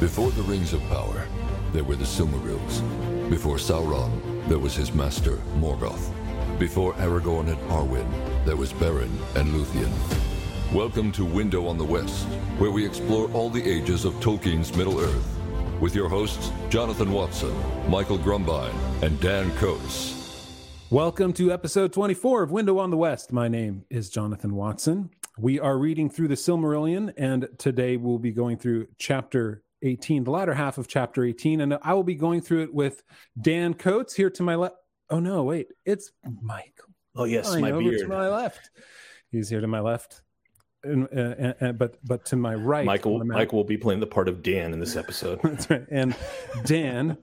Before the Rings of Power, there were the Silmarils. Before Sauron, there was his master, Morgoth. Before Aragorn and Arwen, there was Beren and Luthien. Welcome to Window on the West, where we explore all the ages of Tolkien's Middle-earth, with your hosts, Jonathan Watson, Michael Grumbine, and Dan Coase. Welcome to episode 24 of Window on the West. My name is Jonathan Watson. We are reading through the Silmarillion, and today we'll be going through chapter 18, the latter half of chapter 18, and I will be going through it with Dan Coates here to my left. Oh, no, wait, it's Michael. Oh, yes, my beard. To my left. He's here to my left. But to my right, Mike will be playing the part of Dan in this episode. That's right, and Dan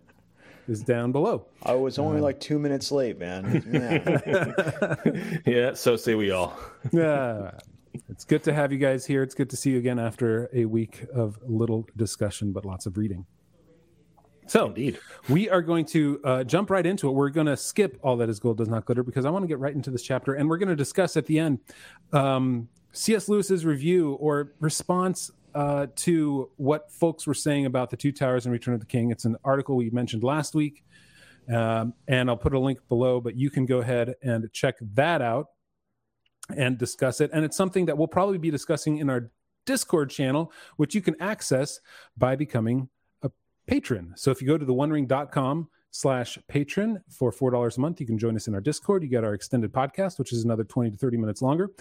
is down below. I was only like 2 minutes late, man. Yeah, so say we all. Yeah, it's good to have you guys here. It's good to see you again after a week of little discussion, but lots of reading. So indeed, we are going to jump right into it. We're going to skip all that is gold does not glitter because I want to get right into this chapter, and we're going to discuss at the end. C.S. Lewis's review or response to what folks were saying about the Two Towers and Return of the King. It's an article we mentioned last week, and I'll put a link below, but you can go ahead and check that out and discuss it. And it's something that we'll probably be discussing in our Discord channel, which you can access by becoming a patron. So if you go to theonering.com/patron for $4 a month, you can join us in our Discord. You get our extended podcast, which is another 20 to 30 minutes longer,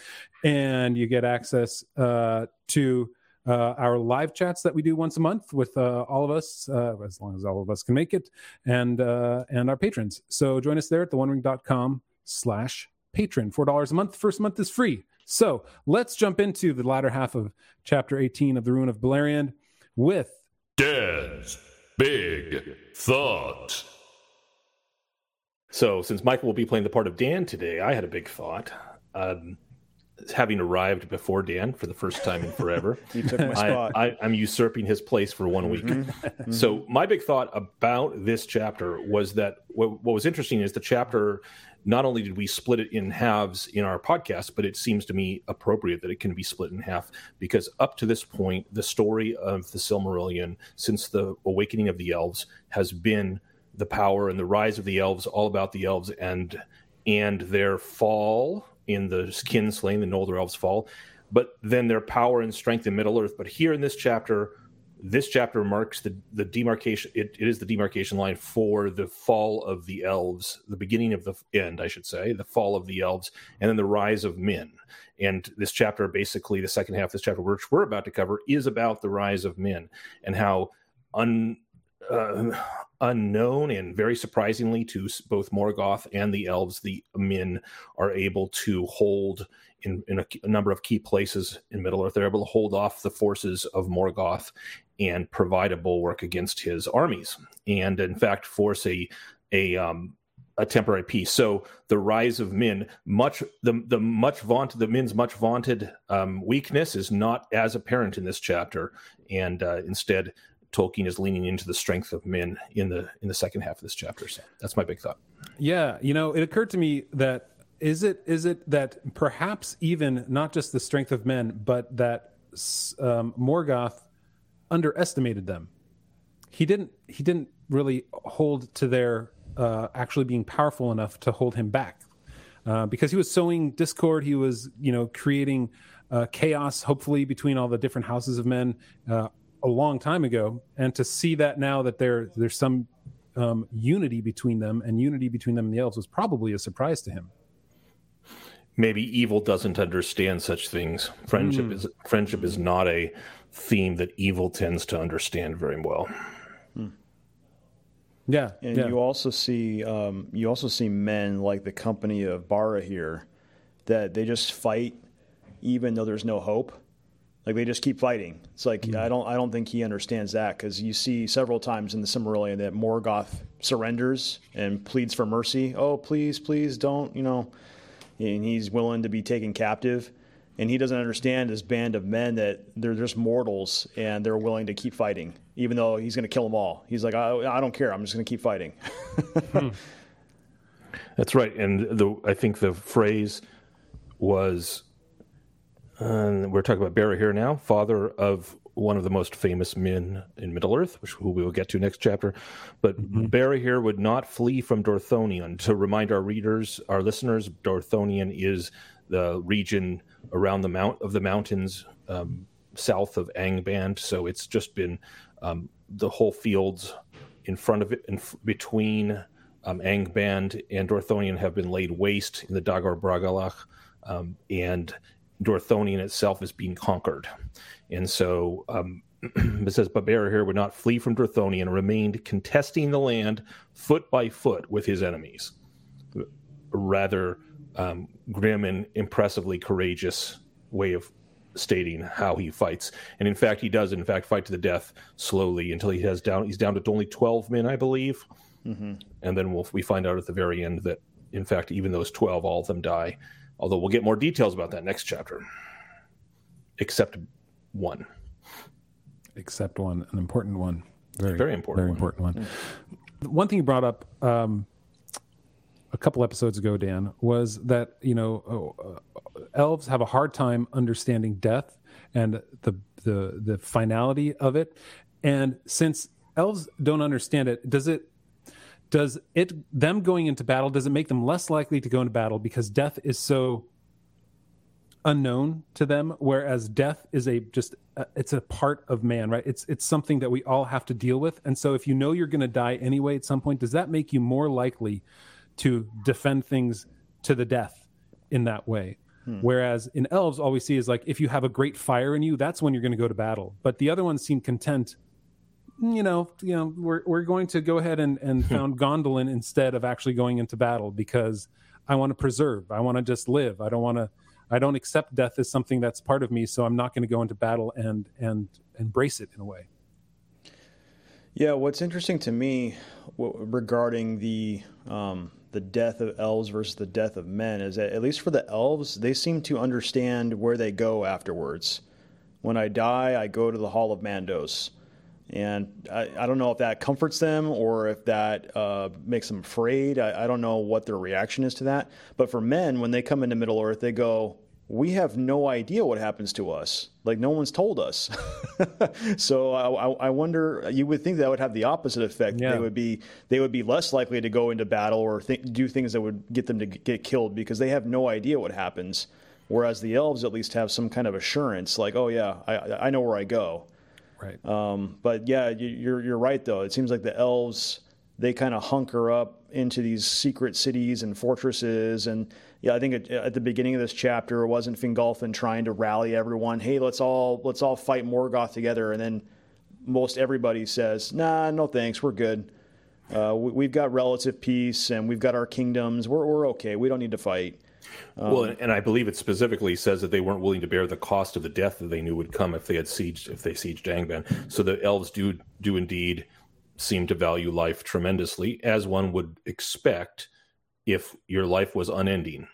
and you get access to our live chats that we do once a month with all of us, as long as all of us can make it, and our patrons. So join us there at theonering.com/patron. $4 a month. First month is free. So let's jump into the latter half of chapter 18 of The Ruin of Beleriand with Dan's Big Thought. So, since Michael will be playing the part of Dan today, I had a big thought. Having arrived before Dan for the first time in forever, you took my spot. I'm usurping his place for 1 week. Mm-hmm. So, my big thought about this chapter was that what was interesting is the chapter, not only did we split it in halves in our podcast, but it seems to me appropriate that it can be split in half, because up to this point, the story of the Silmarillion, since the awakening of the elves, has been the power and the rise of the elves, all about the elves and their fall in the kin slaying, the Noldor elves' fall, but then their power and strength in Middle Earth. But here in this chapter marks the demarcation. It is the demarcation line for the fall of the elves, the beginning of the end, I should say, the fall of the elves, and then the rise of men. And this chapter, basically the second half of this chapter, which we're about to cover, is about the rise of men and how unknown and very surprisingly to both Morgoth and the elves, the men are able to hold in a number of key places in Middle-earth. They're able to hold off the forces of Morgoth and provide a bulwark against his armies, and in fact force a temporary peace. So the rise of Min, the men's much vaunted weakness is not as apparent in this chapter, and instead Tolkien is leaning into the strength of men in the second half of this chapter. So that's my big thought. Yeah, it occurred to me that is it that perhaps even not just the strength of men, but that Morgoth underestimated them. He didn't really hold to their actually being powerful enough to hold him back, because he was sowing discord. He was creating chaos, hopefully between all the different houses of men. A long time ago, and to see that now that there's some unity between them and the elves was probably a surprise to him. Maybe evil doesn't understand such things. Friendship is not a theme that evil tends to understand very well. Yeah, and yeah. You also see men like the company of Barra here, that they just fight even though there's no hope. Like, they just keep fighting. It's like, I don't think he understands that, because you see several times in the Silmarillion that Morgoth surrenders and pleads for mercy. Oh, please, please don't, And he's willing to be taken captive. And he doesn't understand this band of men that they're just mortals and they're willing to keep fighting, even though he's going to kill them all. He's like, I don't care. I'm just going to keep fighting. That's right. And I think the phrase was... we're talking about Bera here now, father of one of the most famous men in Middle-earth, who we will get to next chapter. But Beren here would not flee from Dorthonion. To remind our readers, our listeners, Dorthonion is the region around the mountains south of Angband. So it's just been the whole fields in front of it, and between Angband and Dorthonion have been laid waste in the Dagor Bragollach, and Dorthonion itself is being conquered. And so it says, but Beren here would not flee from Dorthonion, remained contesting the land foot by foot with his enemies. Rather grim and impressively courageous way of stating how he fights. And in fact, he does, in fact, fight to the death slowly until he's down to only 12 men, I believe. Mm-hmm. And then we find out at the very end that, in fact, even those 12, all of them die. Although we'll get more details about that next chapter. Except one. Except one. An important one. Very, very important one. Yeah. One thing you brought up a couple episodes ago, Dan, was that, you know, elves have a hard time understanding death and the finality of it. And since elves don't understand it, does them going into battle, does it make them less likely to go into battle because death is so unknown to them, whereas death is it's a part of man, right? It's something that we all have to deal with. And so if you know you're going to die anyway at some point, does that make you more likely to defend things to the death in that way? Whereas in elves, all we see is like, if you have a great fire in you, that's when you're going to go to battle. But the other ones seem content. You know, we're going to go ahead and found Gondolin instead of actually going into battle because I want to preserve. I want to just live. I don't accept death as something that's part of me, so I'm not going to go into battle and embrace it in a way. Yeah, what's interesting to me regarding the death of elves versus the death of men is that, at least for the elves, they seem to understand where they go afterwards. When I die, I go to the Hall of Mandos. And I don't know if that comforts them or if that makes them afraid. I don't know what their reaction is to that. But for men, when they come into Middle-earth, they go, we have no idea what happens to us. Like, no one's told us. So I wonder, you would think that would have the opposite effect. Yeah. They would be less likely to go into battle or do things that would get them to get killed because they have no idea what happens. Whereas the elves at least have some kind of assurance, like, oh, yeah, I know where I go. Right. But yeah, you're right though. It seems like the elves, they kind of hunker up into these secret cities and fortresses. And yeah, I think at the beginning of this chapter, wasn't Fingolfin trying to rally everyone? Hey, let's all fight Morgoth together. And then most everybody says, nah, no thanks, we're good. We've got relative peace and we've got our kingdoms. We're okay. We don't need to fight. And I believe it specifically says that they weren't willing to bear the cost of the death that they knew would come if they sieged Angband. So the elves do indeed seem to value life tremendously, as one would expect if your life was unending.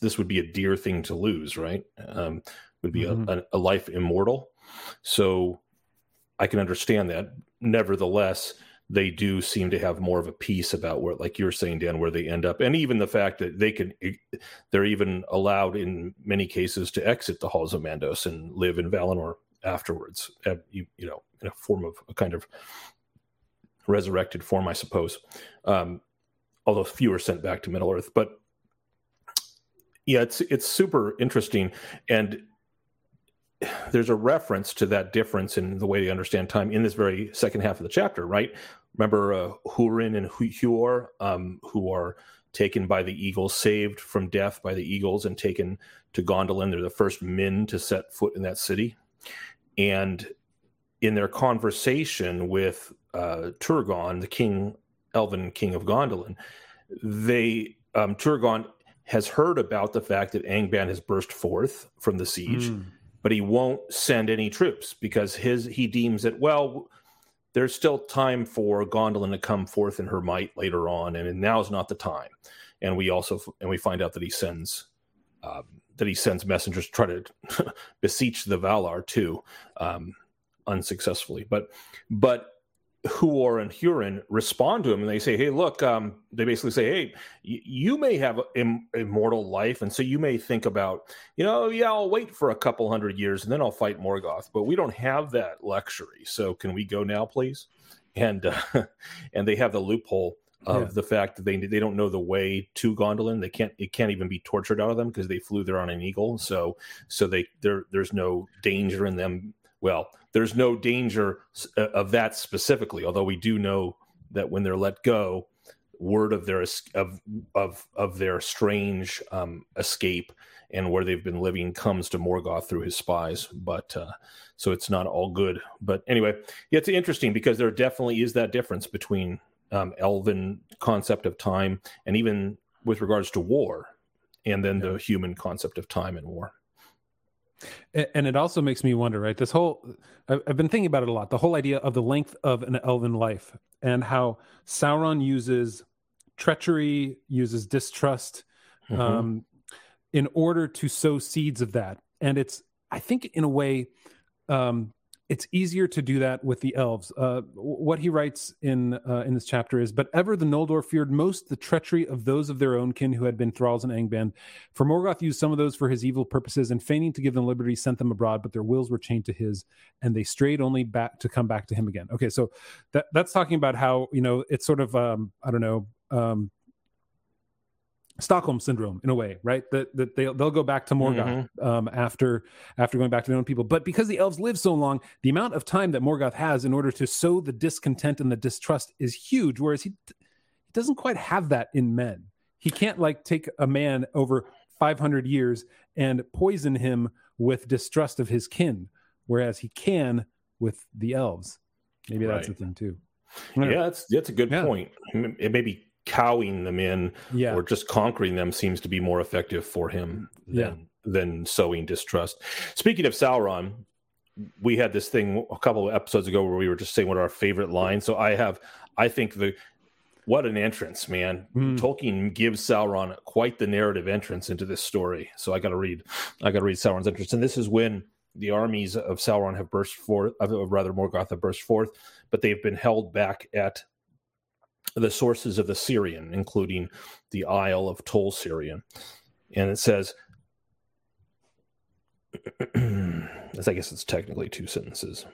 This would be a dear thing to lose, right? Would be a life immortal. So I can understand that. Nevertheless, they do seem to have more of a peace about where, like you're saying, Dan, where they end up. And even the fact that they're even allowed in many cases to exit the Halls of Mandos and live in Valinor afterwards, you know, in a form of a kind of resurrected form, I suppose. Although few are sent back to Middle-earth, but yeah, it's super interesting. And there's a reference to that difference in the way they understand time in this very second half of the chapter, right? Remember Hurin and Huor, who are taken by the eagles, saved from death by the eagles and taken to Gondolin. They're the first men to set foot in that city. And in their conversation with Turgon, the king, elven king of Gondolin, Turgon has heard about the fact that Angband has burst forth from the siege. But he won't send any troops because he deems that, well, there's still time for Gondolin to come forth in her might later on, and now's not the time. And we find out that he sends messengers to try to beseech the Valar too, unsuccessfully. But Huor and Hurin respond to him, and they say, hey, look, they basically say, hey, you may have immortal life, and so you may think about, I'll wait for a couple hundred years, and then I'll fight Morgoth, but we don't have that luxury, so can we go now, please? And they have the loophole of the fact that they don't know the way to Gondolin. They can't, it can't even be tortured out of them because they flew there on an eagle, so there's no danger in them. Well, there's no danger of that specifically, although we do know that when they're let go, word of their strange escape and where they've been living comes to Morgoth through his spies. But so it's not all good. But anyway, it's interesting because there definitely is that difference between elven concept of time and even with regards to war, and then the human concept of time and war. And it also makes me wonder, right? I've been thinking about it a lot, the whole idea of the length of an elven life and how Sauron uses treachery, uses distrust in order to sow seeds of that. And it's, I think in a way, it's easier to do that with the elves. What he writes in this chapter is, but ever the Noldor feared most the treachery of those of their own kin who had been thralls in Angband. For Morgoth used some of those for his evil purposes, and feigning to give them liberty, sent them abroad, but their wills were chained to his, and they strayed only back to come back to him again. Okay, so that's talking about how, it's sort of, Stockholm syndrome in a way, right? That they'll go back to Morgoth after going back to their own people. But because the elves live so long, the amount of time that Morgoth has in order to sow the discontent and the distrust is huge, whereas he doesn't quite have that in men. He can't take a man over 500 years and poison him with distrust of his kin, whereas he can with the elves. Maybe that's the thing too. Yeah, that's a good point. It may be cowing them in or just conquering them seems to be more effective for him than sowing distrust. Speaking of Sauron, we had this thing a couple of episodes ago where we were just saying what our favorite lines. So I think what an entrance, man. Tolkien gives Sauron quite the narrative entrance into this story. So I got to read Sauron's entrance. And this is when the armies of Sauron have burst forth, Morgoth have burst forth, but they've been held back at the sources of the Sirion, including the Isle of Tol Sirion. And it says, I guess it's technically two sentences.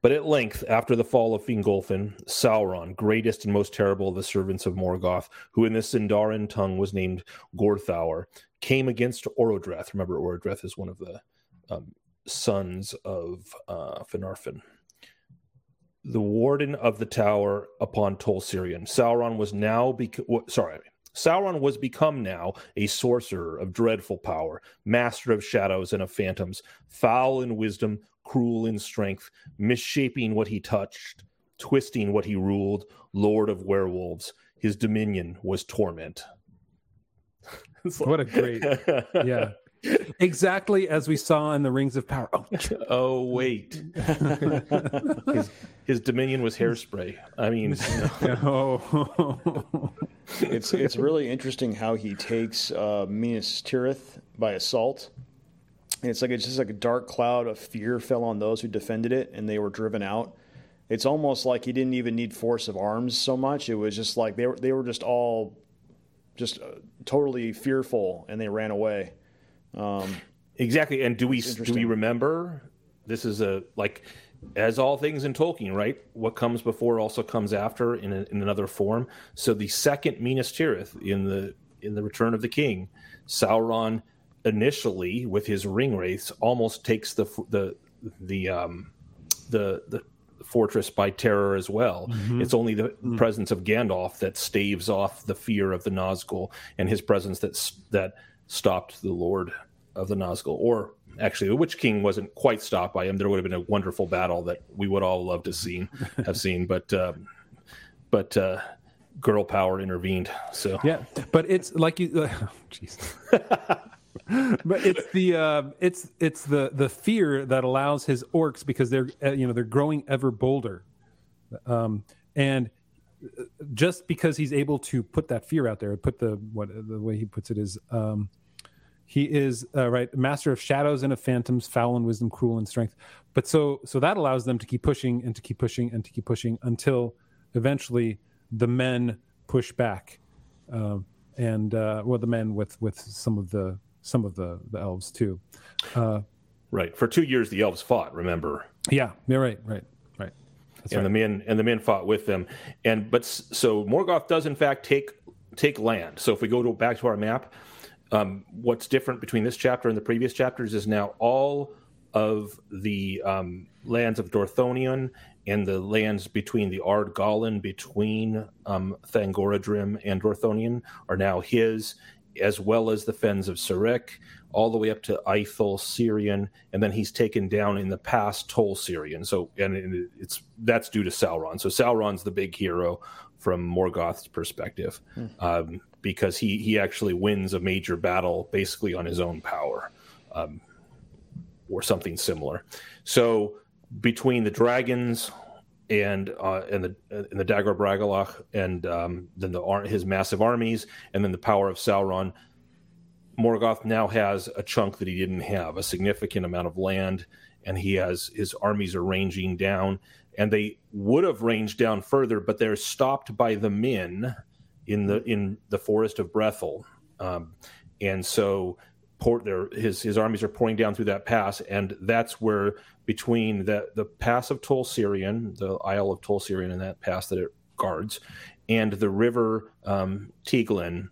But at length, after the fall of Fingolfin, Sauron, greatest and most terrible of the servants of Morgoth, who in the Sindarin tongue was named Gorthaur, came against Orodreth. Remember, Orodreth is one of the sons of Finarfin, the warden of the tower upon Tol Sirion. Sauron was become now a sorcerer of dreadful power, master of shadows and of phantoms, foul in wisdom, cruel in strength, misshaping what he touched, twisting what he ruled, lord of werewolves. His dominion was torment. What a great... Yeah. Exactly as we saw in the Rings of Power. Oh wait, his dominion was hairspray. I mean, it's really interesting how he takes Minas Tirith by assault. And it's just like a dark cloud of fear fell on those who defended it, and they were driven out. It's almost like he didn't even need force of arms so much. It was just like they were just all just totally fearful, and they ran away. Exactly. And do we remember, this is as all things in Tolkien, right? What comes before also comes after in another form. So the second Minas Tirith in the Return of the King, Sauron initially with his ring wraiths almost takes the fortress by terror as well. It's only the presence of Gandalf that staves off the fear of the Nazgul, and his presence that stopped the Lord of the Nazgul. Or actually, the Witch King wasn't quite stopped by him. There would have been a wonderful battle that we would all love to have seen. But girl power intervened. So yeah, but it's like you. Jeez. But it's the fear that allows his orcs, because they're growing ever bolder, and just because he's able to put that fear out there, put the way he puts it is. He is master of shadows and of phantoms, foul in wisdom, cruel in strength. But so that allows them to keep pushing and to keep pushing and to keep pushing until eventually the men push back, the men with some of the elves too. Right. For 2 years, the elves fought. Remember? Yeah. You're right. That's and right. The men fought with them. So Morgoth does in fact take land. So if we go back to our map. What's different between this chapter and the previous chapters is now all of the lands of Dorthonion and the lands between the Ard Gallan, between Thangorodrim and Dorthonion are now his, as well as the Fens of Sarek, all the way up to Tol Sirion, and then he's taken down in the past Tol Sirion. So, and that's due to Sauron. So Sauron's the big hero from Morgoth's perspective. Mm-hmm. Because he actually wins a major battle basically on his own power, or something similar. So between the dragons and the Dagor Bragollach and then his massive armies and then the power of Sauron, Morgoth now has a chunk that he didn't have, a significant amount of land, and he has his armies are ranging down, and they would have ranged down further, but they're stopped by the men. In the forest of Brethil, and so his armies are pouring down through that pass, and that's where between the pass of Tol Sirion, the Isle of Tol Sirion, and that pass that it guards, and the river Teaglin,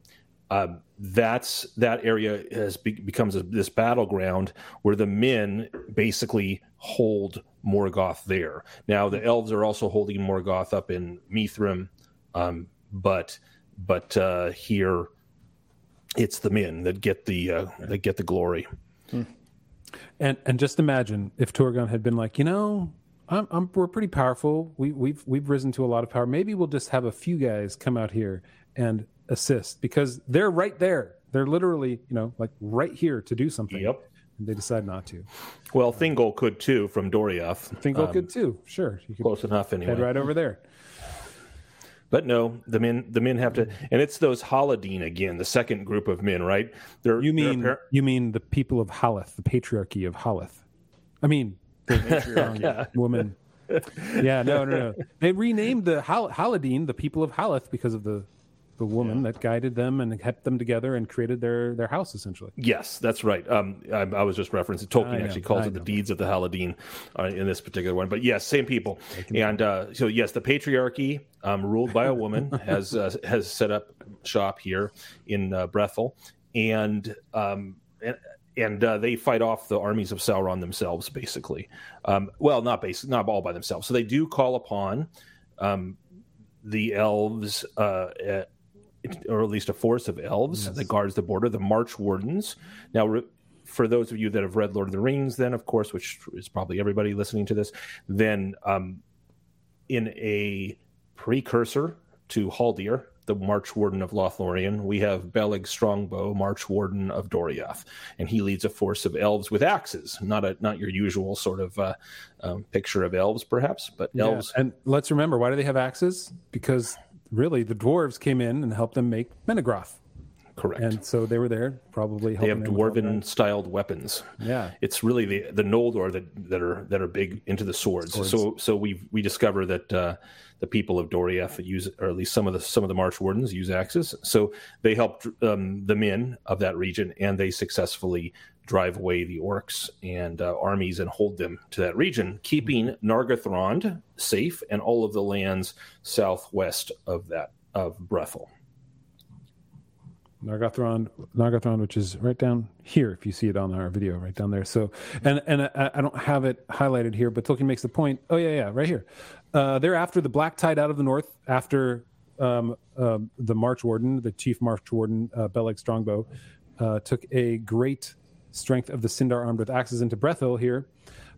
that area becomes this battleground where the men basically hold Morgoth there. Now the elves are also holding Morgoth up in Mithrim, But here, it's the men that get the glory. And just imagine if Turgon had been like, we're pretty powerful. We've risen to a lot of power. Maybe we'll just have a few guys come out here and assist because they're right there. They're literally right here to do something. Yep. And they decide not to. Well, Thingol could too from Doriath. Thingol could too. Sure, you could close enough anyway. Head right over there. But no, the men have to, and it's those Haladin again, the second group of men, right? You mean the people of Haleth, the patriarchy of Haleth? I mean, the patriarch woman. Yeah, no. They renamed the Haladin the people of Haleth because of the woman that guided them and kept them together and created their house, essentially. Yes, that's right. I was just referencing. Tolkien actually calls it the deeds of the Haladin in this particular one. But yes, same people. And so yes, the patriarchy ruled by a woman has set up shop here in Brethil. And they fight off the armies of Sauron themselves, basically. Not all by themselves. So they do call upon the elves or at least a force of elves that guards the border, the March Wardens. Now, for those of you that have read Lord of the Rings, then, of course, which is probably everybody listening to this, then in a precursor to Haldir, the March Warden of Lothlorien, we have Beleg Strongbow, March Warden of Doriath, and he leads a force of elves with axes. Not your usual sort of picture of elves, perhaps, but elves. And let's remember, why do they have axes? Because really, the dwarves came in and helped them make Menegroth. Correct. And so they were there, probably helping. They have dwarven-styled weapons. Yeah. It's really the Noldor that are big into the swords. So we discover that the people of Doriath use, or at least some of the March Wardens use axes. So they helped the men of that region, and they successfully drive away the orcs and armies and hold them to that region, keeping Nargothrond safe and all of the lands southwest of Brethil. Nargothrond, which is right down here, if you see it on our video, right down there. So, and I don't have it highlighted here, but Tolkien makes the point. Oh yeah, right here. They're after the Black Tide out of the north, after the March Warden, the Chief March Warden, Beleg Strongbow, took a great strength of the Sindar armed with axes into Brethil here.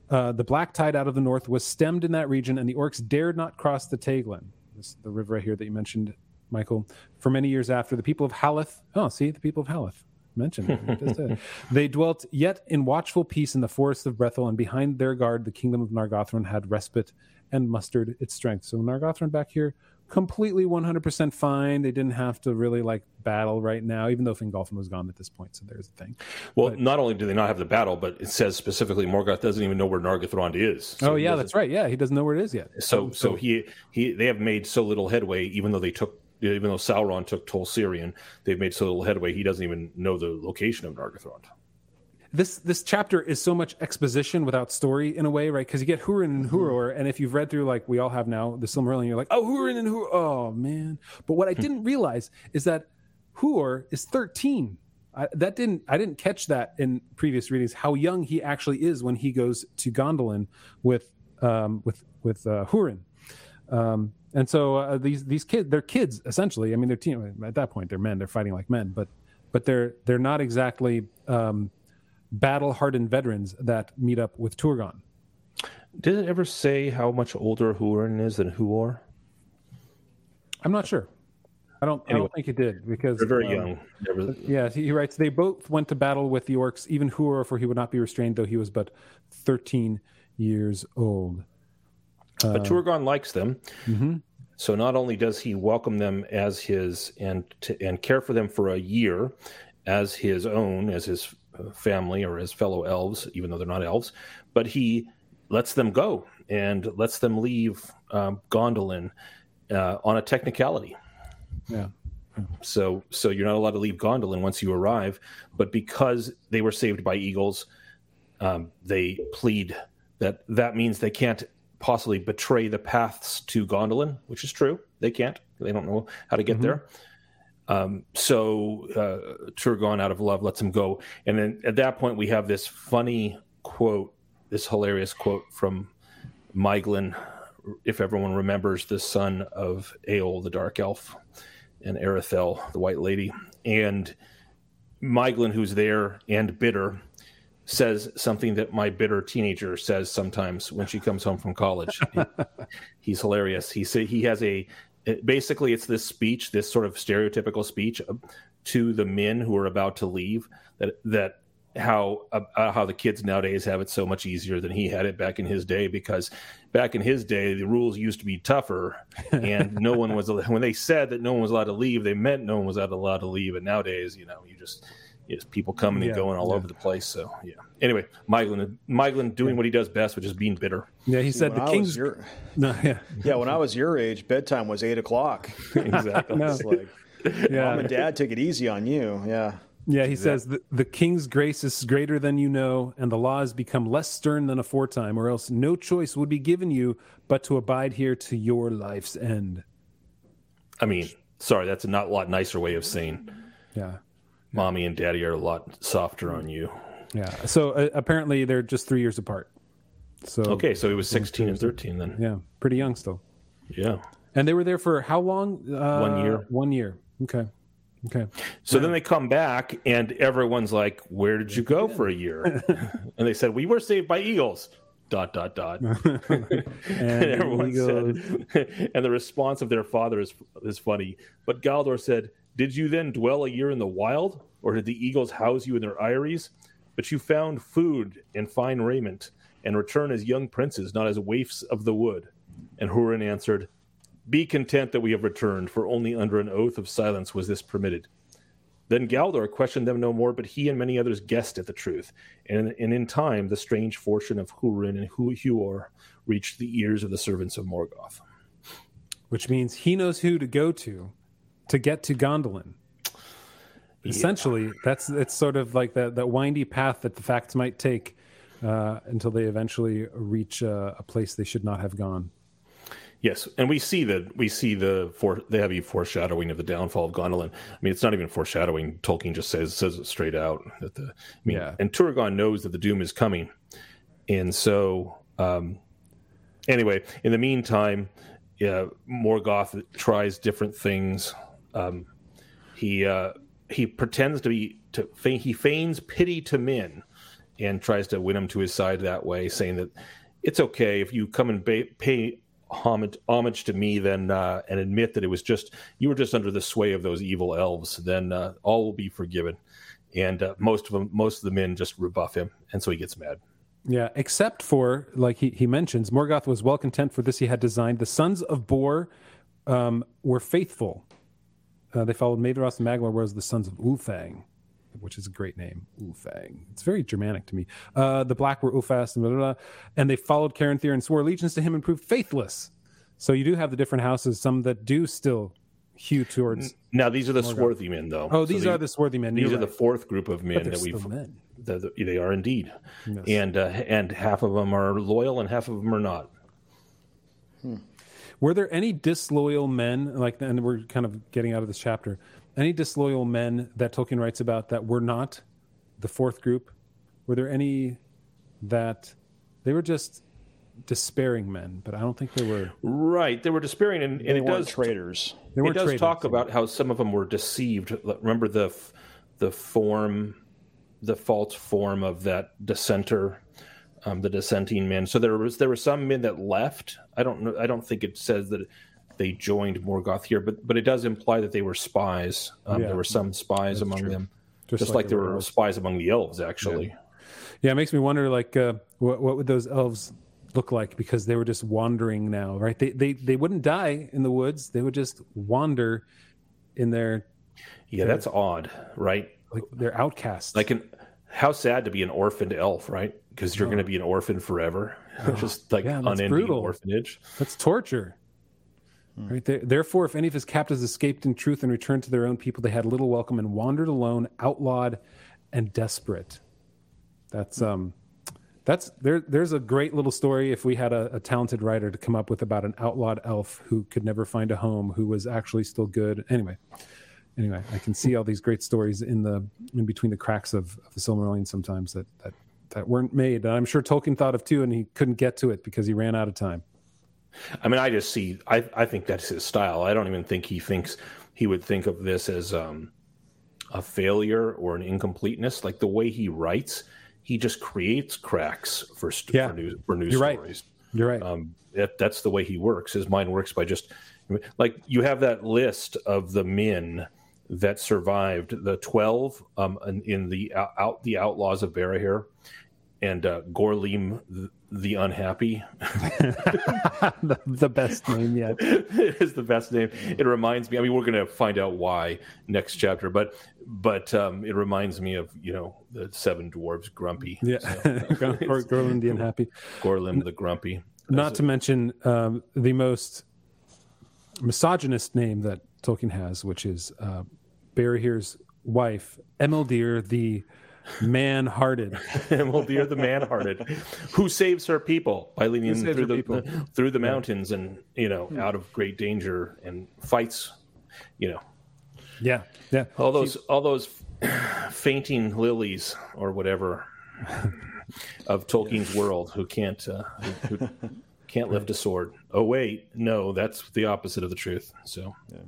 The Black Tide out of the north was stemmed in that region, and the orcs dared not cross the Teaglin, this is the river right here that you mentioned, Michael, for many years after. The people of Haleth, the people of Haleth mentioned it. They dwelt yet in watchful peace in the forests of Brethil, and behind their guard the kingdom of Nargothrond had respite and mustered its strength. So Nargothrond back here completely 100% fine. They didn't have to really like battle right now, even though Fingolfin was gone at this point, so there's a thing. Well, but not only do they not have the battle, but it says specifically Morgoth doesn't even know where Nargothrond is. So that's right. Yeah, he doesn't know where it is yet. So they have made so little headway, even though Sauron took Tol Sirion, they've made so little headway he doesn't even know the location of Nargothrond. This chapter is so much exposition without story in a way, right? Because you get Hurin and Huor, and if you've read through, like we all have now, the Silmarillion, you're like, oh, Hurin and Huor, oh, man. But what I didn't realize is that Huor is 13. I didn't catch that in previous readings, how young he actually is when he goes to Gondolin with Hurin. And so these kids, they're kids, essentially. I mean, they're teen, at that point, they're men. They're fighting like men. But they're not exactly... battle-hardened veterans that meet up with Turgon. Did it ever say how much older Hurin is than Huor? I'm not sure. I don't think it did, because they're very young. He writes, they both went to battle with the orcs, even Huor, for he would not be restrained, though he was but 13 years old. But Turgon likes them. Mm-hmm. So not only does he welcome them as his and care for them for a year as his own, as his family or his fellow elves, even though they're not elves, but he lets them go and lets them leave Gondolin on a technicality. Yeah. So you're not allowed to leave Gondolin once you arrive, but because they were saved by eagles, they plead that means they can't possibly betray the paths to Gondolin, which is true. They can't. They don't know how to get there. So Turgon, out of love, lets him go. And then at that point, we have this funny quote, this hilarious quote from Maeglin, if everyone remembers, the son of Eol, the dark elf, and Arathel, the white lady. And Maeglin, who's there and bitter, says something that my bitter teenager says sometimes when she comes home from college. He's hilarious. Basically, it's this speech, this sort of stereotypical speech to the men who are about to leave. How the kids nowadays have it so much easier than he had it back in his day, because back in his day the rules used to be tougher, and no one was when they said that no one was allowed to leave, they meant no one was allowed to leave. And nowadays, you just people coming and going all over the place. So yeah. Anyway, Maeglin doing what he does best, which is being bitter. Yeah, he said when I was your age, bedtime was 8:00. Exactly. No. It's like, Mom and Dad took it easy on you. Yeah. Yeah, he says the king's grace is greater than you know, and the law has become less stern than aforetime, or else no choice would be given you but to abide here to your life's end. I mean, sorry, that's a not a lot nicer way of saying. Yeah. Mommy and Daddy are a lot softer on you. Yeah. So apparently they're just 3 years apart. So he was 16 and 13 then. Yeah. Pretty young still. Yeah. And they were there for how long? 1 year. 1 year. Okay. So then they come back and everyone's like, where did you go for a year? And they said, we were saved by eagles. ... and everyone said, and the response of their father is funny. But Galdor said, did you then dwell a year in the wild, or did the eagles house you in their eyries? But you found food and fine raiment, and return as young princes, not as waifs of the wood. And Hurin answered, be content that we have returned, for only under an oath of silence was this permitted. Then Galdor questioned them no more, but he and many others guessed at the truth. And in time, the strange fortune of Hurin and Huor reached the ears of the servants of Morgoth. Which means he knows who to go to get to Gondolin. Essentially, it's sort of like that windy path that the facts might take until they eventually reach a place they should not have gone. Yes, and we see the heavy foreshadowing of the downfall of Gondolin. I mean, it's not even foreshadowing. Tolkien just says it straight out. And Turgon knows that the doom is coming. And so, anyway, in the meantime, Morgoth tries different things. He pretends he feigns pity to men and tries to win them to his side that way, saying that it's okay if you come and pay homage to me, then and admit that it was just you were just under the sway of those evil elves, then all will be forgiven. And most of the men just rebuff him, and so he gets mad. Yeah, except for, like he mentions, Morgoth was well content for this he had designed. The sons of Bor were faithful. They followed Maeglin and Maglor, whereas the sons of Ulfang, which is a great name, Ulfang. It's very Germanic to me. The black were Ulfast and blah, blah, blah. And they followed Carinthir and swore allegiance to him and proved faithless. So you do have the different houses, some that do still hew towards... Now, these are the swarthy men, though. Oh, these are the swarthy men. These are the fourth group of men that we've... Men. They are indeed. Yes. And half of them are loyal and half of them are not. Hmm. Were there any disloyal men, like, and we're kind of getting out of this chapter, any disloyal men that Tolkien writes about that were not the fourth group? Were there any that they were just despairing men, but I don't think they were. Right. They were despairing, and it does traitors. It does talk about how some of them were deceived. Remember the false form of that dissenter. The dissenting men. So there were some men that left. I don't know. I don't think it says that they joined Morgoth here, but it does imply that they were spies. There were some spies among them, just like there were spies among the elves, actually. Yeah, it makes me wonder, like, what would those elves look like, because they were just wandering now, right? They wouldn't die in the woods. They would just wander in their. Yeah, that's odd, right? Like they're outcasts. How sad to be an orphaned elf, right? Because you're going to be an orphan forever. Just like unending brutal. Orphanage. That's torture. Mm. Right? Therefore, if any of his captives escaped in truth and returned to their own people, they had little welcome and wandered alone, outlawed, and desperate. That's there's a great little story if we had a talented writer to come up with about an outlawed elf who could never find a home, who was actually still good. Anyway, I can see all these great stories in between the cracks of the Silmarillion sometimes that weren't made. And I'm sure Tolkien thought of too, and he couldn't get to it because he ran out of time. I mean, I think that's his style. I don't even think he would think of this as a failure or an incompleteness. Like the way he writes, he just creates cracks for new You're stories. Right. You're right. That's the way he works. His mind works by just like you have that list of the men that survived, the 12 in the outlaws of Barahir here, and Gorlim the unhappy. the best name yet. It is the best name. It reminds me, I mean, we're going to find out why next chapter, but it reminds me of, you know, the seven dwarves grumpy. Yeah. So. Gorlim the unhappy. Gorlim the grumpy. Not to mention the most misogynist name that Tolkien has, which is Barahir's wife, Emeldir the man-hearted. Emeldir the man-hearted, who saves her people by leading them through the mountains and, you know, out of great danger and fights, you know. Yeah, yeah. All those fainting lilies or whatever of Tolkien's world who can't lift a sword. Oh, wait, no, that's the opposite of the truth. So... Yeah.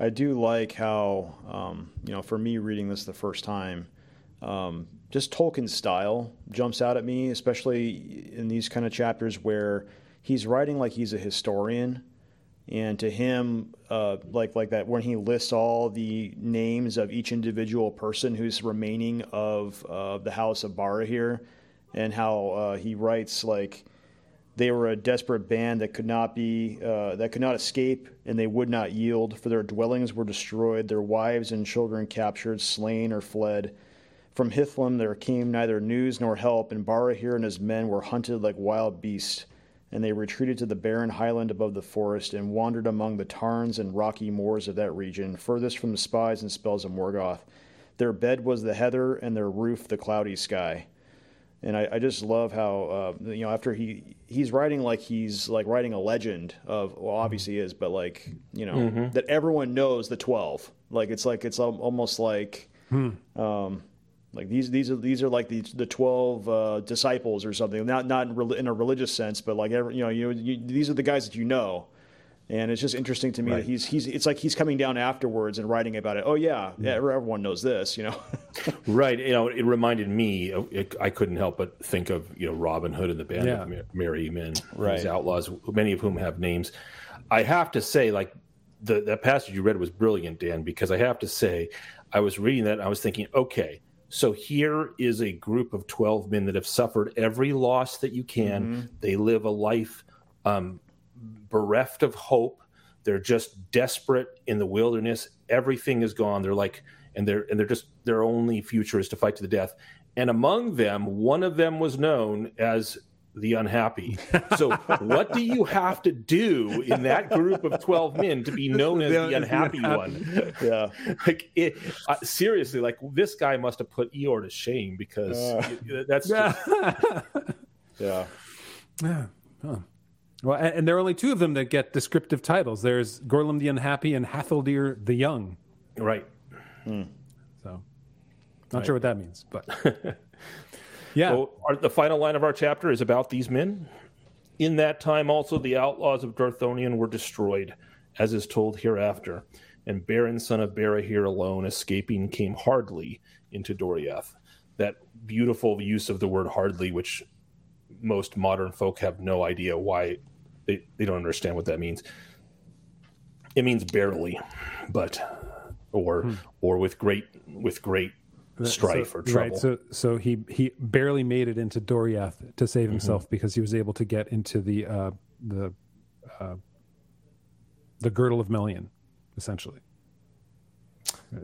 I do like how, you know, for me reading this the first time, just Tolkien's style jumps out at me, especially in these kind of chapters where he's writing like he's a historian. And to him, like that, when he lists all the names of each individual person who's remaining of the House of Barahir, and how he writes like, they were a desperate band that could not escape, and they would not yield, for their dwellings were destroyed, their wives and children captured, slain, or fled. From Hithlum there came neither news nor help, and Barahir and his men were hunted like wild beasts, and they retreated to the barren highland above the forest, and wandered among the tarns and rocky moors of that region, furthest from the spies and spells of Morgoth. Their bed was the heather, and their roof the cloudy sky. And I just love how, you know, after he's writing like he's like writing a legend of, well, obviously he is, but like, you know, that everyone knows the 12. Like it's almost like, like these are like the 12 disciples or something. Not in a religious sense, but like every, you know, these are the guys that you know. And it's just interesting to me that it's like he's coming down afterwards and writing about it. Oh yeah, everyone knows this, you know. Right, you know, it reminded me. I couldn't help but think of, you know, Robin Hood and the band of merry men, these outlaws, many of whom have names. I have to say, like that passage you read was brilliant, Dan, because I have to say, I was reading that and I was thinking, okay. So here is a group of 12 men that have suffered every loss that you can. They live a life bereft of hope. They're just desperate in the wilderness. Everything is gone. They're like, and they're just, their only future is to fight to the death. And among them, one of them was known as the unhappy. So what do you have to do in that group of 12 men to be known as the unhappy one? Yeah. Like, it, seriously, like, this guy must have put Eeyore to shame, because that's just... Yeah. Yeah. Huh. Well, and there are only two of them that get descriptive titles. There's Gorlim the Unhappy and Hatheldir the Young. Right. Mm. So, not sure what that means, but... Yeah. So the final line of our chapter is about these men. In that time also the outlaws of Dorthonion were destroyed, as is told hereafter, and Beren, son of Barahir, alone escaping came hardly into Doriath. That beautiful use of the word hardly, which most modern folk have no idea why, they don't understand what that means. It means barely, but or with great strife or trouble. Right, so he barely made it into Doriath to save himself, because he was able to get into the girdle of Melian, essentially.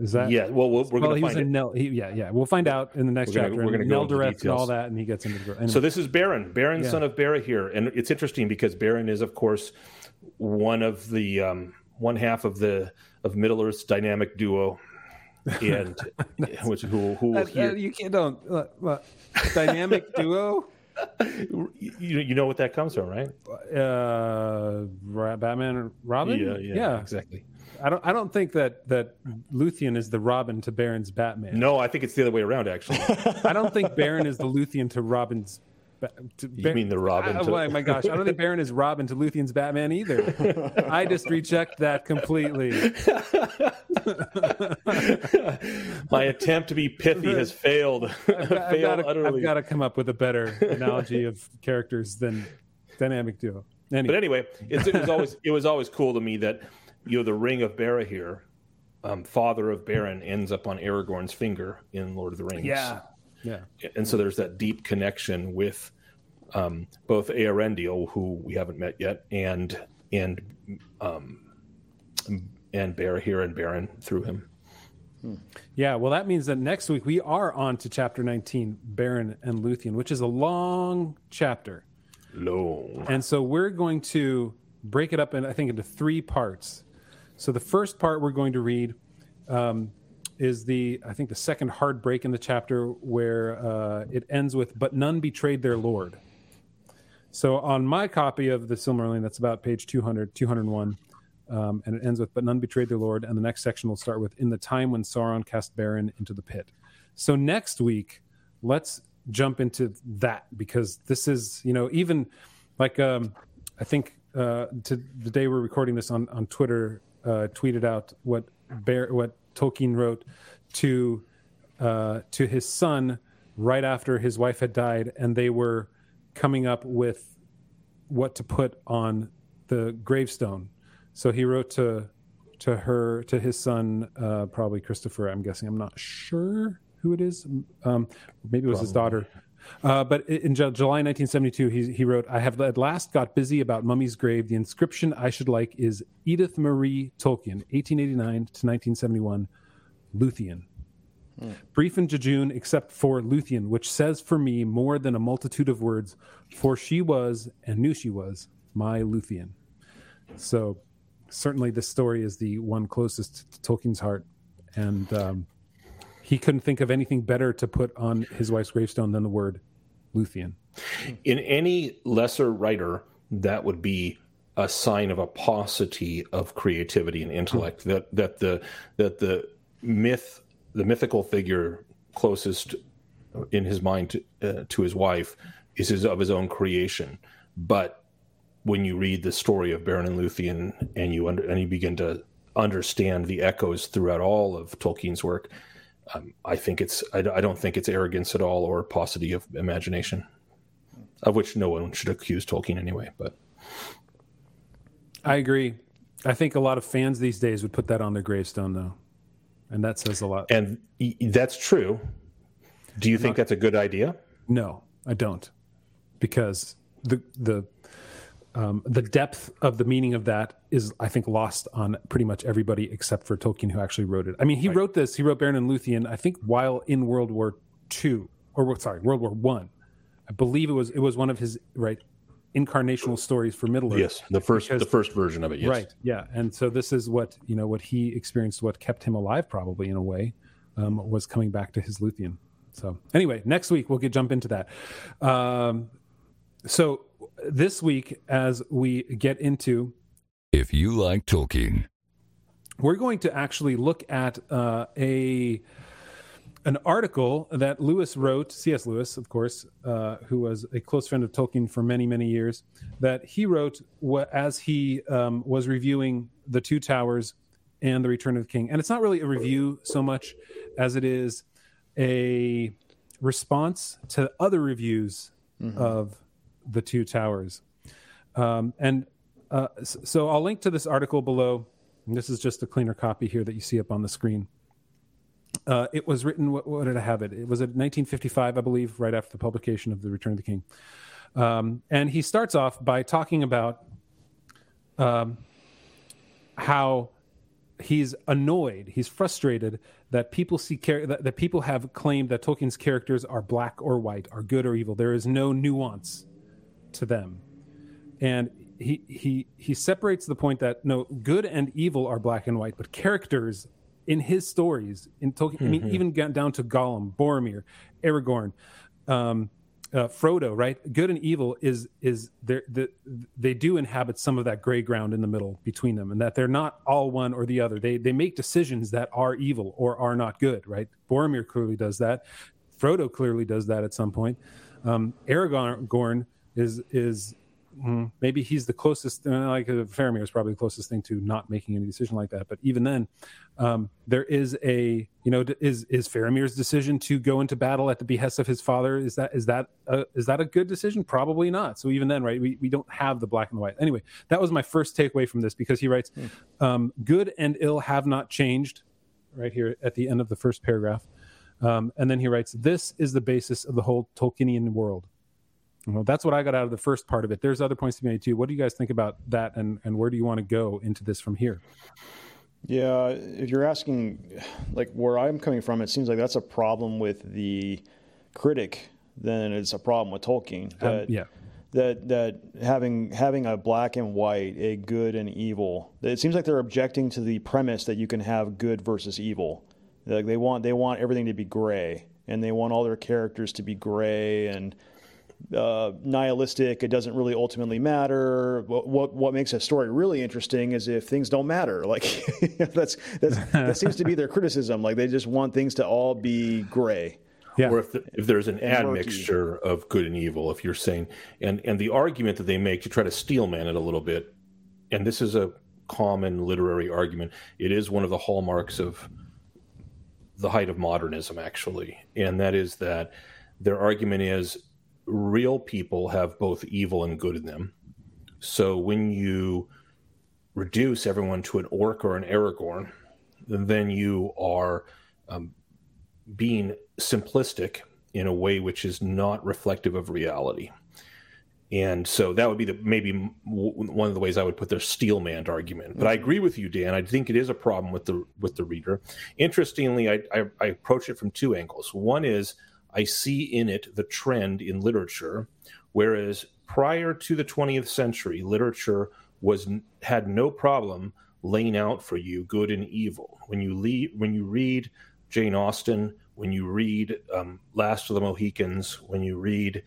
Is that we're going to find it. We'll find out in the next chapter. We're going to go Noldor and all that, and he gets into the girdle. Anyway. So this is Beren, son of Barahir, and it's interesting because Beren is, of course, one of the one half of the Middle-earth's dynamic duo. And dynamic duo. You know what that comes from, right? Batman and Robin. Yeah, exactly. I don't think that Luthien is the Robin to Baron's Batman. No, I think it's the other way around, actually. I don't think Beren is the Luthien to Robin's. You mean the Robin? Oh my gosh! I don't think Beren is Robin to Luthien's Batman either. I just reject that completely. My attempt to be pithy has failed. I've got to come up with a better analogy of characters than dynamic duo. Anyway. But anyway, it was always cool to me that, you know, the ring of Barahir, father of Beren, ends up on Aragorn's finger in Lord of the Rings. Yeah. Yeah, and so there's that deep connection with both Eärendil, who we haven't met yet, and Barahir and Beren through him. Yeah, well, that means that next week we are on to chapter 19, Beren and Luthien, which is a long chapter. Long. And so we're going to break it up, into three parts. So the first part we're going to read. Is the second hard break in the chapter, where it ends with, but none betrayed their lord. So on my copy of the Silmarillion, that's about page 200, 201, and it ends with, but none betrayed their lord, and the next section will start with, in the time when Sauron cast Beren into the pit. So next week, let's jump into that, because this is, even like, I think to the day we're recording this on Twitter, tweeted out what Tolkien wrote to his son right after his wife had died, and they were coming up with what to put on the gravestone. So he wrote to his son, probably Christopher, I'm guessing. I'm not sure who it is. Maybe it was his daughter. But in July 1972, he wrote, I have at last got busy about Mummy's grave. The inscription I should like is Edith Marie Tolkien, 1889 to 1971, Luthien. Brief and jejune, except for Luthien, which says for me more than a multitude of words, for she was, and knew she was, my Luthien. So certainly this story is the one closest to Tolkien's heart, and... he couldn't think of anything better to put on his wife's gravestone than the word Luthien. In any lesser writer, that would be a sign of a paucity of creativity and intellect, that the mythical figure closest in his mind to his wife is of his own creation. But when you read the story of Beren and Luthien, and you begin to understand the echoes throughout all of Tolkien's work, I don't think it's arrogance at all, or paucity of imagination, of which no one should accuse Tolkien anyway. But I agree. I think a lot of fans these days would put that on their gravestone, though, and that says a lot. And that's true. Do you think that's a good idea? No, I don't, because the the depth of the meaning of that is, I think, lost on pretty much everybody except for Tolkien, who actually wrote it. I mean, he right. wrote this. He wrote Beren and Luthien, I think, while in World War One. I believe it was one of his incarnational stories for Middle-earth. Yes, the first version of it. Yes. Right. Yeah, and so this is what he experienced, what kept him alive, probably in a way, was coming back to his Luthien. So anyway, next week we'll jump into that. So this week, as we get into If You Like Tolkien, we're going to actually look at an article that Lewis wrote, C.S. Lewis, of course, who was a close friend of Tolkien for many, many years, that he wrote as he was reviewing The Two Towers and The Return of the King. And it's not really a review so much as it is a response to other reviews of The Two Towers. So I'll link to this article below. And this is just a cleaner copy here that you see up on the screen. It was written, what did I have it? It was in 1955, I believe, right after the publication of The Return of the King. And he starts off by talking about how he's annoyed, he's frustrated that people that people have claimed that Tolkien's characters are black or white, are good or evil. There is no nuance to them. And he separates the point that no, good and evil are black and white, but characters in his stories, in Tolkien, I mean, even down to Gollum, Boromir, Aragorn, Frodo, right? Good and evil is they do inhabit some of that gray ground in the middle between them, and that they're not all one or the other. They make decisions that are evil or are not good, right? Boromir clearly does that. Frodo clearly does that at some point. Aragorn is maybe he's the closest, like Faramir is probably the closest thing to not making any decision like that. But even then, there is a, is Faramir's decision to go into battle at the behest of his father, is that a good decision? Probably not. So even then, right, we don't have the black and white. Anyway, that was my first takeaway from this, because he writes, good and ill have not changed, right here at the end of the first paragraph. And then he writes, this is the basis of the whole Tolkienian world. Well, that's what I got out of the first part of it. There's other points to be made too. What do you guys think about that, and where do you want to go into this from here? Yeah, if you're asking, like, where I'm coming from, it seems like that's a problem with the critic than it's a problem with Tolkien. That having a black and white, a good and evil, it seems like they're objecting to the premise that you can have good versus evil. Like they want everything to be gray, and they want all their characters to be gray and nihilistic. It doesn't really ultimately matter. What makes a story really interesting is if things don't matter. Like that seems to be their criticism. Like they just want things to all be gray. Yeah. Or if there's an admixture of good and evil, if you're saying, and the argument that they make to try to steelman it a little bit, and this is a common literary argument. It is one of the hallmarks of the height of modernism, actually, and that is that their argument is, real people have both evil and good in them. So when you reduce everyone to an orc or an Aragorn, then you are being simplistic in a way which is not reflective of reality. And so that would be maybe one of the ways I would put their steelman argument. But I agree with you, Dan. I think it is a problem with the reader. Interestingly, I approach it from two angles. One is, I see in it the trend in literature, whereas prior to the 20th century, literature had no problem laying out for you good and evil. When you read Jane Austen, when you read Last of the Mohicans, when you read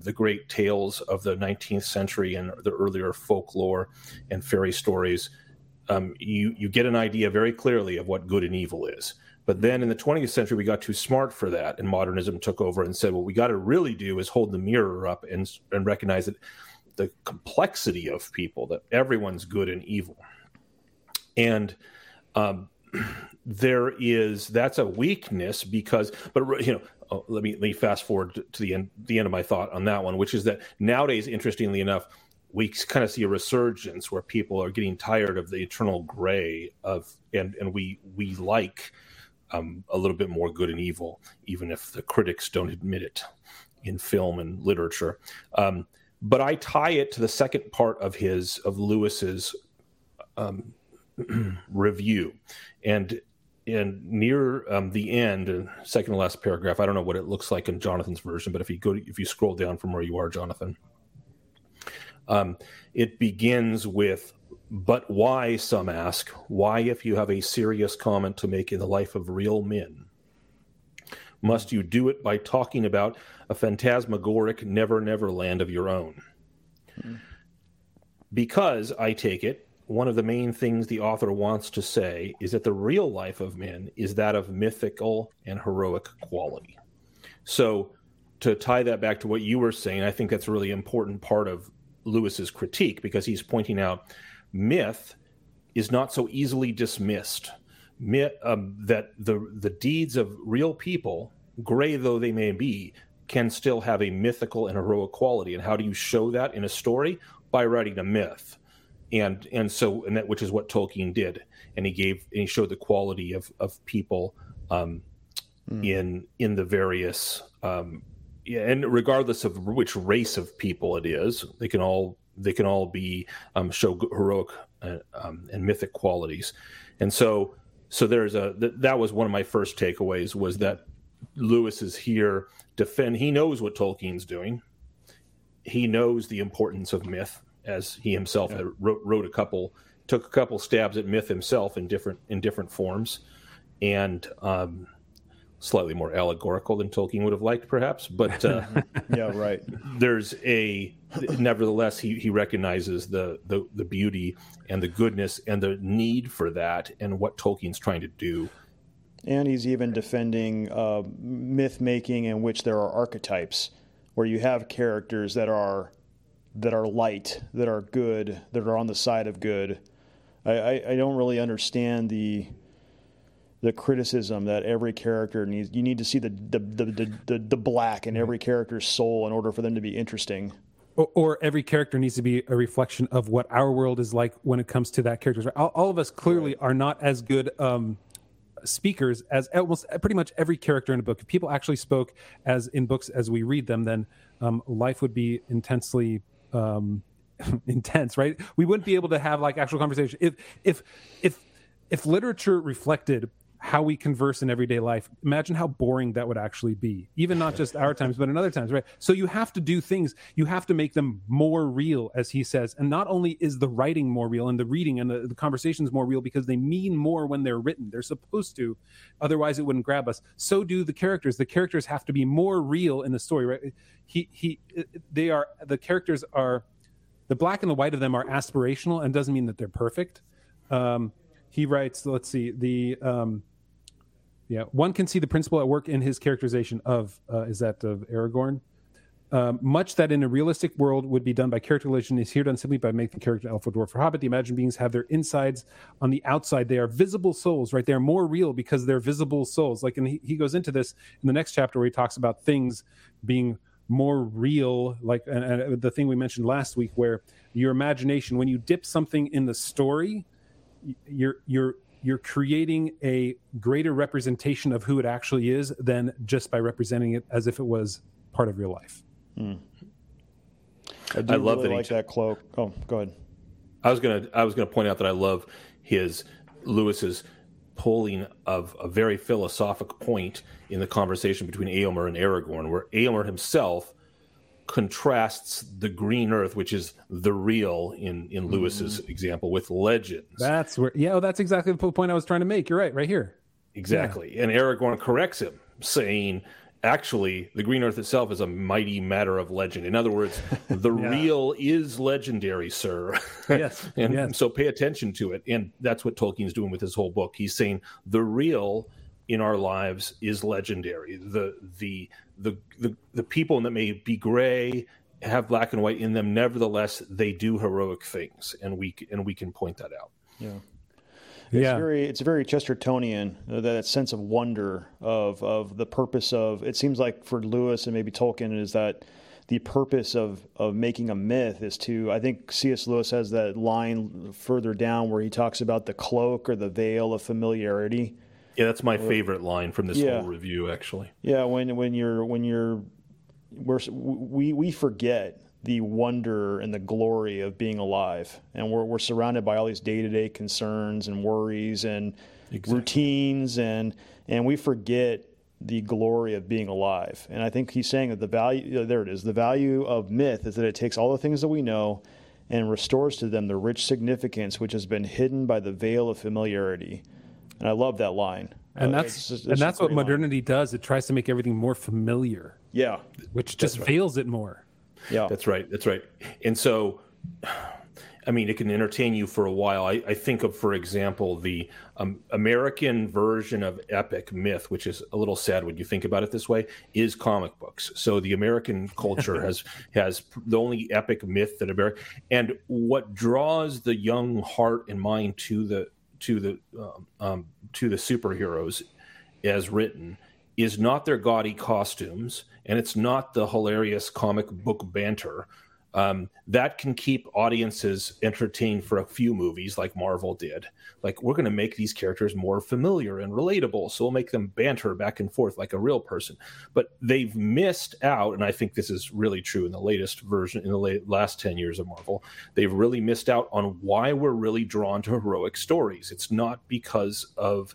the great tales of the 19th century and the earlier folklore and fairy stories, you get an idea very clearly of what good and evil is. But then in the 20th century, we got too smart for that, and modernism took over and said, what we got to really do is hold the mirror up and recognize that the complexity of people, that everyone's good and evil. And that's a weakness because, let me fast forward to the end of my thought on that one, which is that nowadays, interestingly enough, we kind of see a resurgence where people are getting tired of the eternal gray and we like a little bit more good and evil, even if the critics don't admit it in film and literature. But I tie it to the second part of Lewis's review, and near the end, second to last paragraph. I don't know what it looks like in Jonathan's version, but if you scroll down from where you are, Jonathan, it begins with, "But why, some ask, why, if you have a serious comment to make in the life of real men, must you do it by talking about a phantasmagoric never-never land of your own?" Hmm. Because, I take it, one of the main things the author wants to say is that the real life of men is that of mythical and heroic quality. So, to tie that back to what you were saying, I think that's a really important part of Lewis's critique, because he's pointing out myth is not so easily dismissed. Myth, that the deeds of real people, gray though they may be, can still have a mythical and heroic quality. And how do you show that in a story? By writing a myth, and that, which is what Tolkien did, and he showed the quality of people in the various and regardless of which race of people it is, they can all be show heroic and mythic qualities. And so there's that was one of my first takeaways, was that Lewis is here he knows what Tolkien's doing. He knows the importance of myth, as he himself took a couple stabs at myth himself in different forms, and slightly more allegorical than Tolkien would have liked, perhaps. But yeah, right. Nevertheless, he recognizes the beauty and the goodness and the need for that, and what Tolkien's trying to do. And he's even defending myth-making in which there are archetypes, where you have characters that are light, that are good, that are on the side of good. I don't really understand the criticism that every character needs. You need to see the black in every character's soul in order for them to be interesting. Or every character needs to be a reflection of what our world is like when it comes to that character. All of us clearly are not as good speakers as almost pretty much every character in a book. If people actually spoke as in books as we read them, then life would be intensely intense, right? We wouldn't be able to have like actual conversation if literature reflected how we converse in everyday life. Imagine how boring that would actually be, even not just our times, but in other times, right? So you have to do things, you have to make them more real, as he says. And not only is the writing more real and the reading and the conversations more real, because they mean more when they're written. They're supposed to, otherwise it wouldn't grab us. So do the characters. The characters have to be more real in the story, right? The black and the white of them are aspirational, and doesn't mean that they're perfect. He writes, let's see, one can see the principle at work in his characterization of Aragorn. Much that in a realistic world would be done by characterization is here done simply by making the character elf or dwarf or hobbit. The imagined beings have their insides on the outside. They are visible souls, right? They're more real because they're visible souls. Like, and he goes into this in the next chapter where he talks about things being more real, like and the thing we mentioned last week, where your imagination, when you dip something in the story, you're creating a greater representation of who it actually is than just by representing it as if it was part of real life. Mm. I love really that that cloak. Oh, go ahead. I was gonna point out that I love Lewis's pulling of a very philosophic point in the conversation between Eomer and Aragorn, where Eomer himself contrasts the green earth, which is the real in Lewis's example, with legends. That's exactly the point I was trying to make. You're right here. Exactly. Yeah. And Aragorn corrects him, saying, actually, the green earth itself is a mighty matter of legend. In other words, the real is legendary, sir. Yes. And so pay attention to it. And that's what Tolkien's doing with his whole book. He's saying the real in our lives is legendary. The people that may be gray have black and white in them. Nevertheless, they do heroic things, and we can point that out. Yeah, It's very Chestertonian, that sense of wonder of the purpose of. It seems like for Lewis and maybe Tolkien is that the purpose of making a myth is to. I think C.S. Lewis has that line further down where he talks about the cloak or the veil of familiarity. Yeah, that's my favorite line from this whole review, actually. Yeah, when we forget the wonder and the glory of being alive. And we're surrounded by all these day-to-day concerns and worries and routines, and we forget the glory of being alive. And I think he's saying that the value, there it is, the value of myth is that it takes all the things that we know and restores to them the rich significance which has been hidden by the veil of familiarity. And I love that line. And that's what modernity does. It tries to make everything more familiar. Yeah. Which just veils it more. Yeah. That's right. And so, I mean, it can entertain you for a while. I think of, for example, the American version of epic myth, which is a little sad when you think about it this way, is comic books. So the American culture has the only epic myth that America, and what draws the young heart and mind to the superheroes as written is not their gaudy costumes, and it's not the hilarious comic book banter. That can keep audiences entertained for a few movies like Marvel did. Like, we're going to make these characters more familiar and relatable, so we'll make them banter back and forth like a real person. But they've missed out, and I think this is really true in the latest version, in the last 10 years of Marvel, they've really missed out on why we're really drawn to heroic stories. It's not because of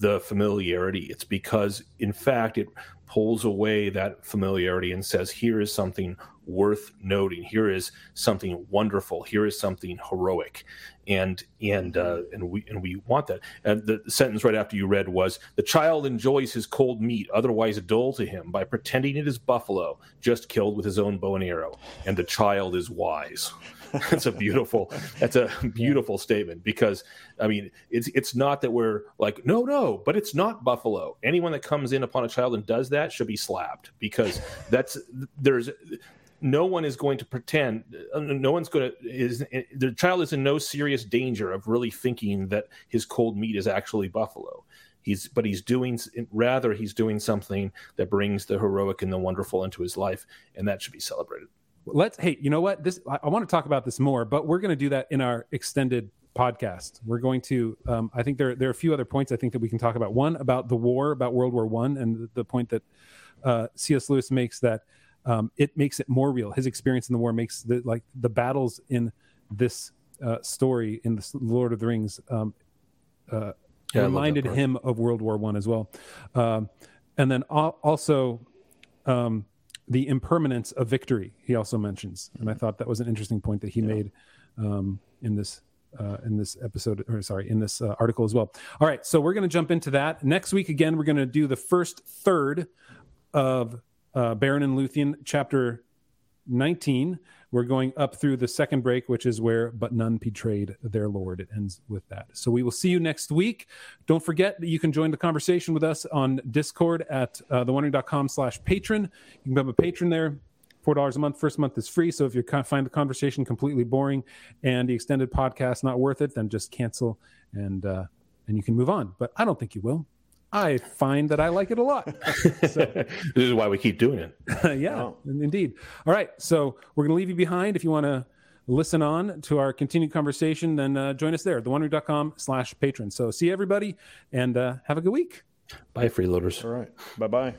the familiarity. It's because, in fact, it pulls away that familiarity and says, here is something worth noting. Here is something wonderful. Here is something heroic, and we want that. And the sentence right after you read was, "The child enjoys his cold meat, otherwise dull to him, by pretending it is buffalo just killed with his own bow and arrow. And the child is wise." That's a beautiful statement, because I mean, it's not that we're like, no, but it's not buffalo. Anyone that comes in upon a child and does that should be slapped, because no one is going to pretend. The child is in no serious danger of really thinking that his cold meat is actually buffalo. He's doing something that brings the heroic and the wonderful into his life, and that should be celebrated. You know what? I want to talk about this more, but we're going to do that in our extended podcast. We're going to. I think there are a few other points I think that we can talk about. One about the war, about World War I, and the point that C.S. Lewis makes that. It makes it more real. His experience in the war makes the battles in this story in the Lord of the Rings reminded him of World War I as well, and then also the impermanence of victory. He also mentions, and I thought that was an interesting point that he made in this article as well. All right, so we're going to jump into that next week. Again, we're going to do the first third of Beren and Luthien, chapter 19. We're going up through the second break, which is where "But none betrayed their lord." It ends with that. So we will see you next week. Don't forget that you can join the conversation with us on Discord at theonering.com/patron. You can become a patron there. $4 a month. First month is free. So if you find the conversation completely boring and the extended podcast not worth it, then just cancel and you can move on. But I don't think you will. I find that I like it a lot. This is why we keep doing it. Indeed. All right. So we're going to leave you behind. If you want to listen on to our continued conversation, then join us there, theonering.com/patron. So see everybody, and have a good week. Bye, freeloaders. All right. Bye-bye.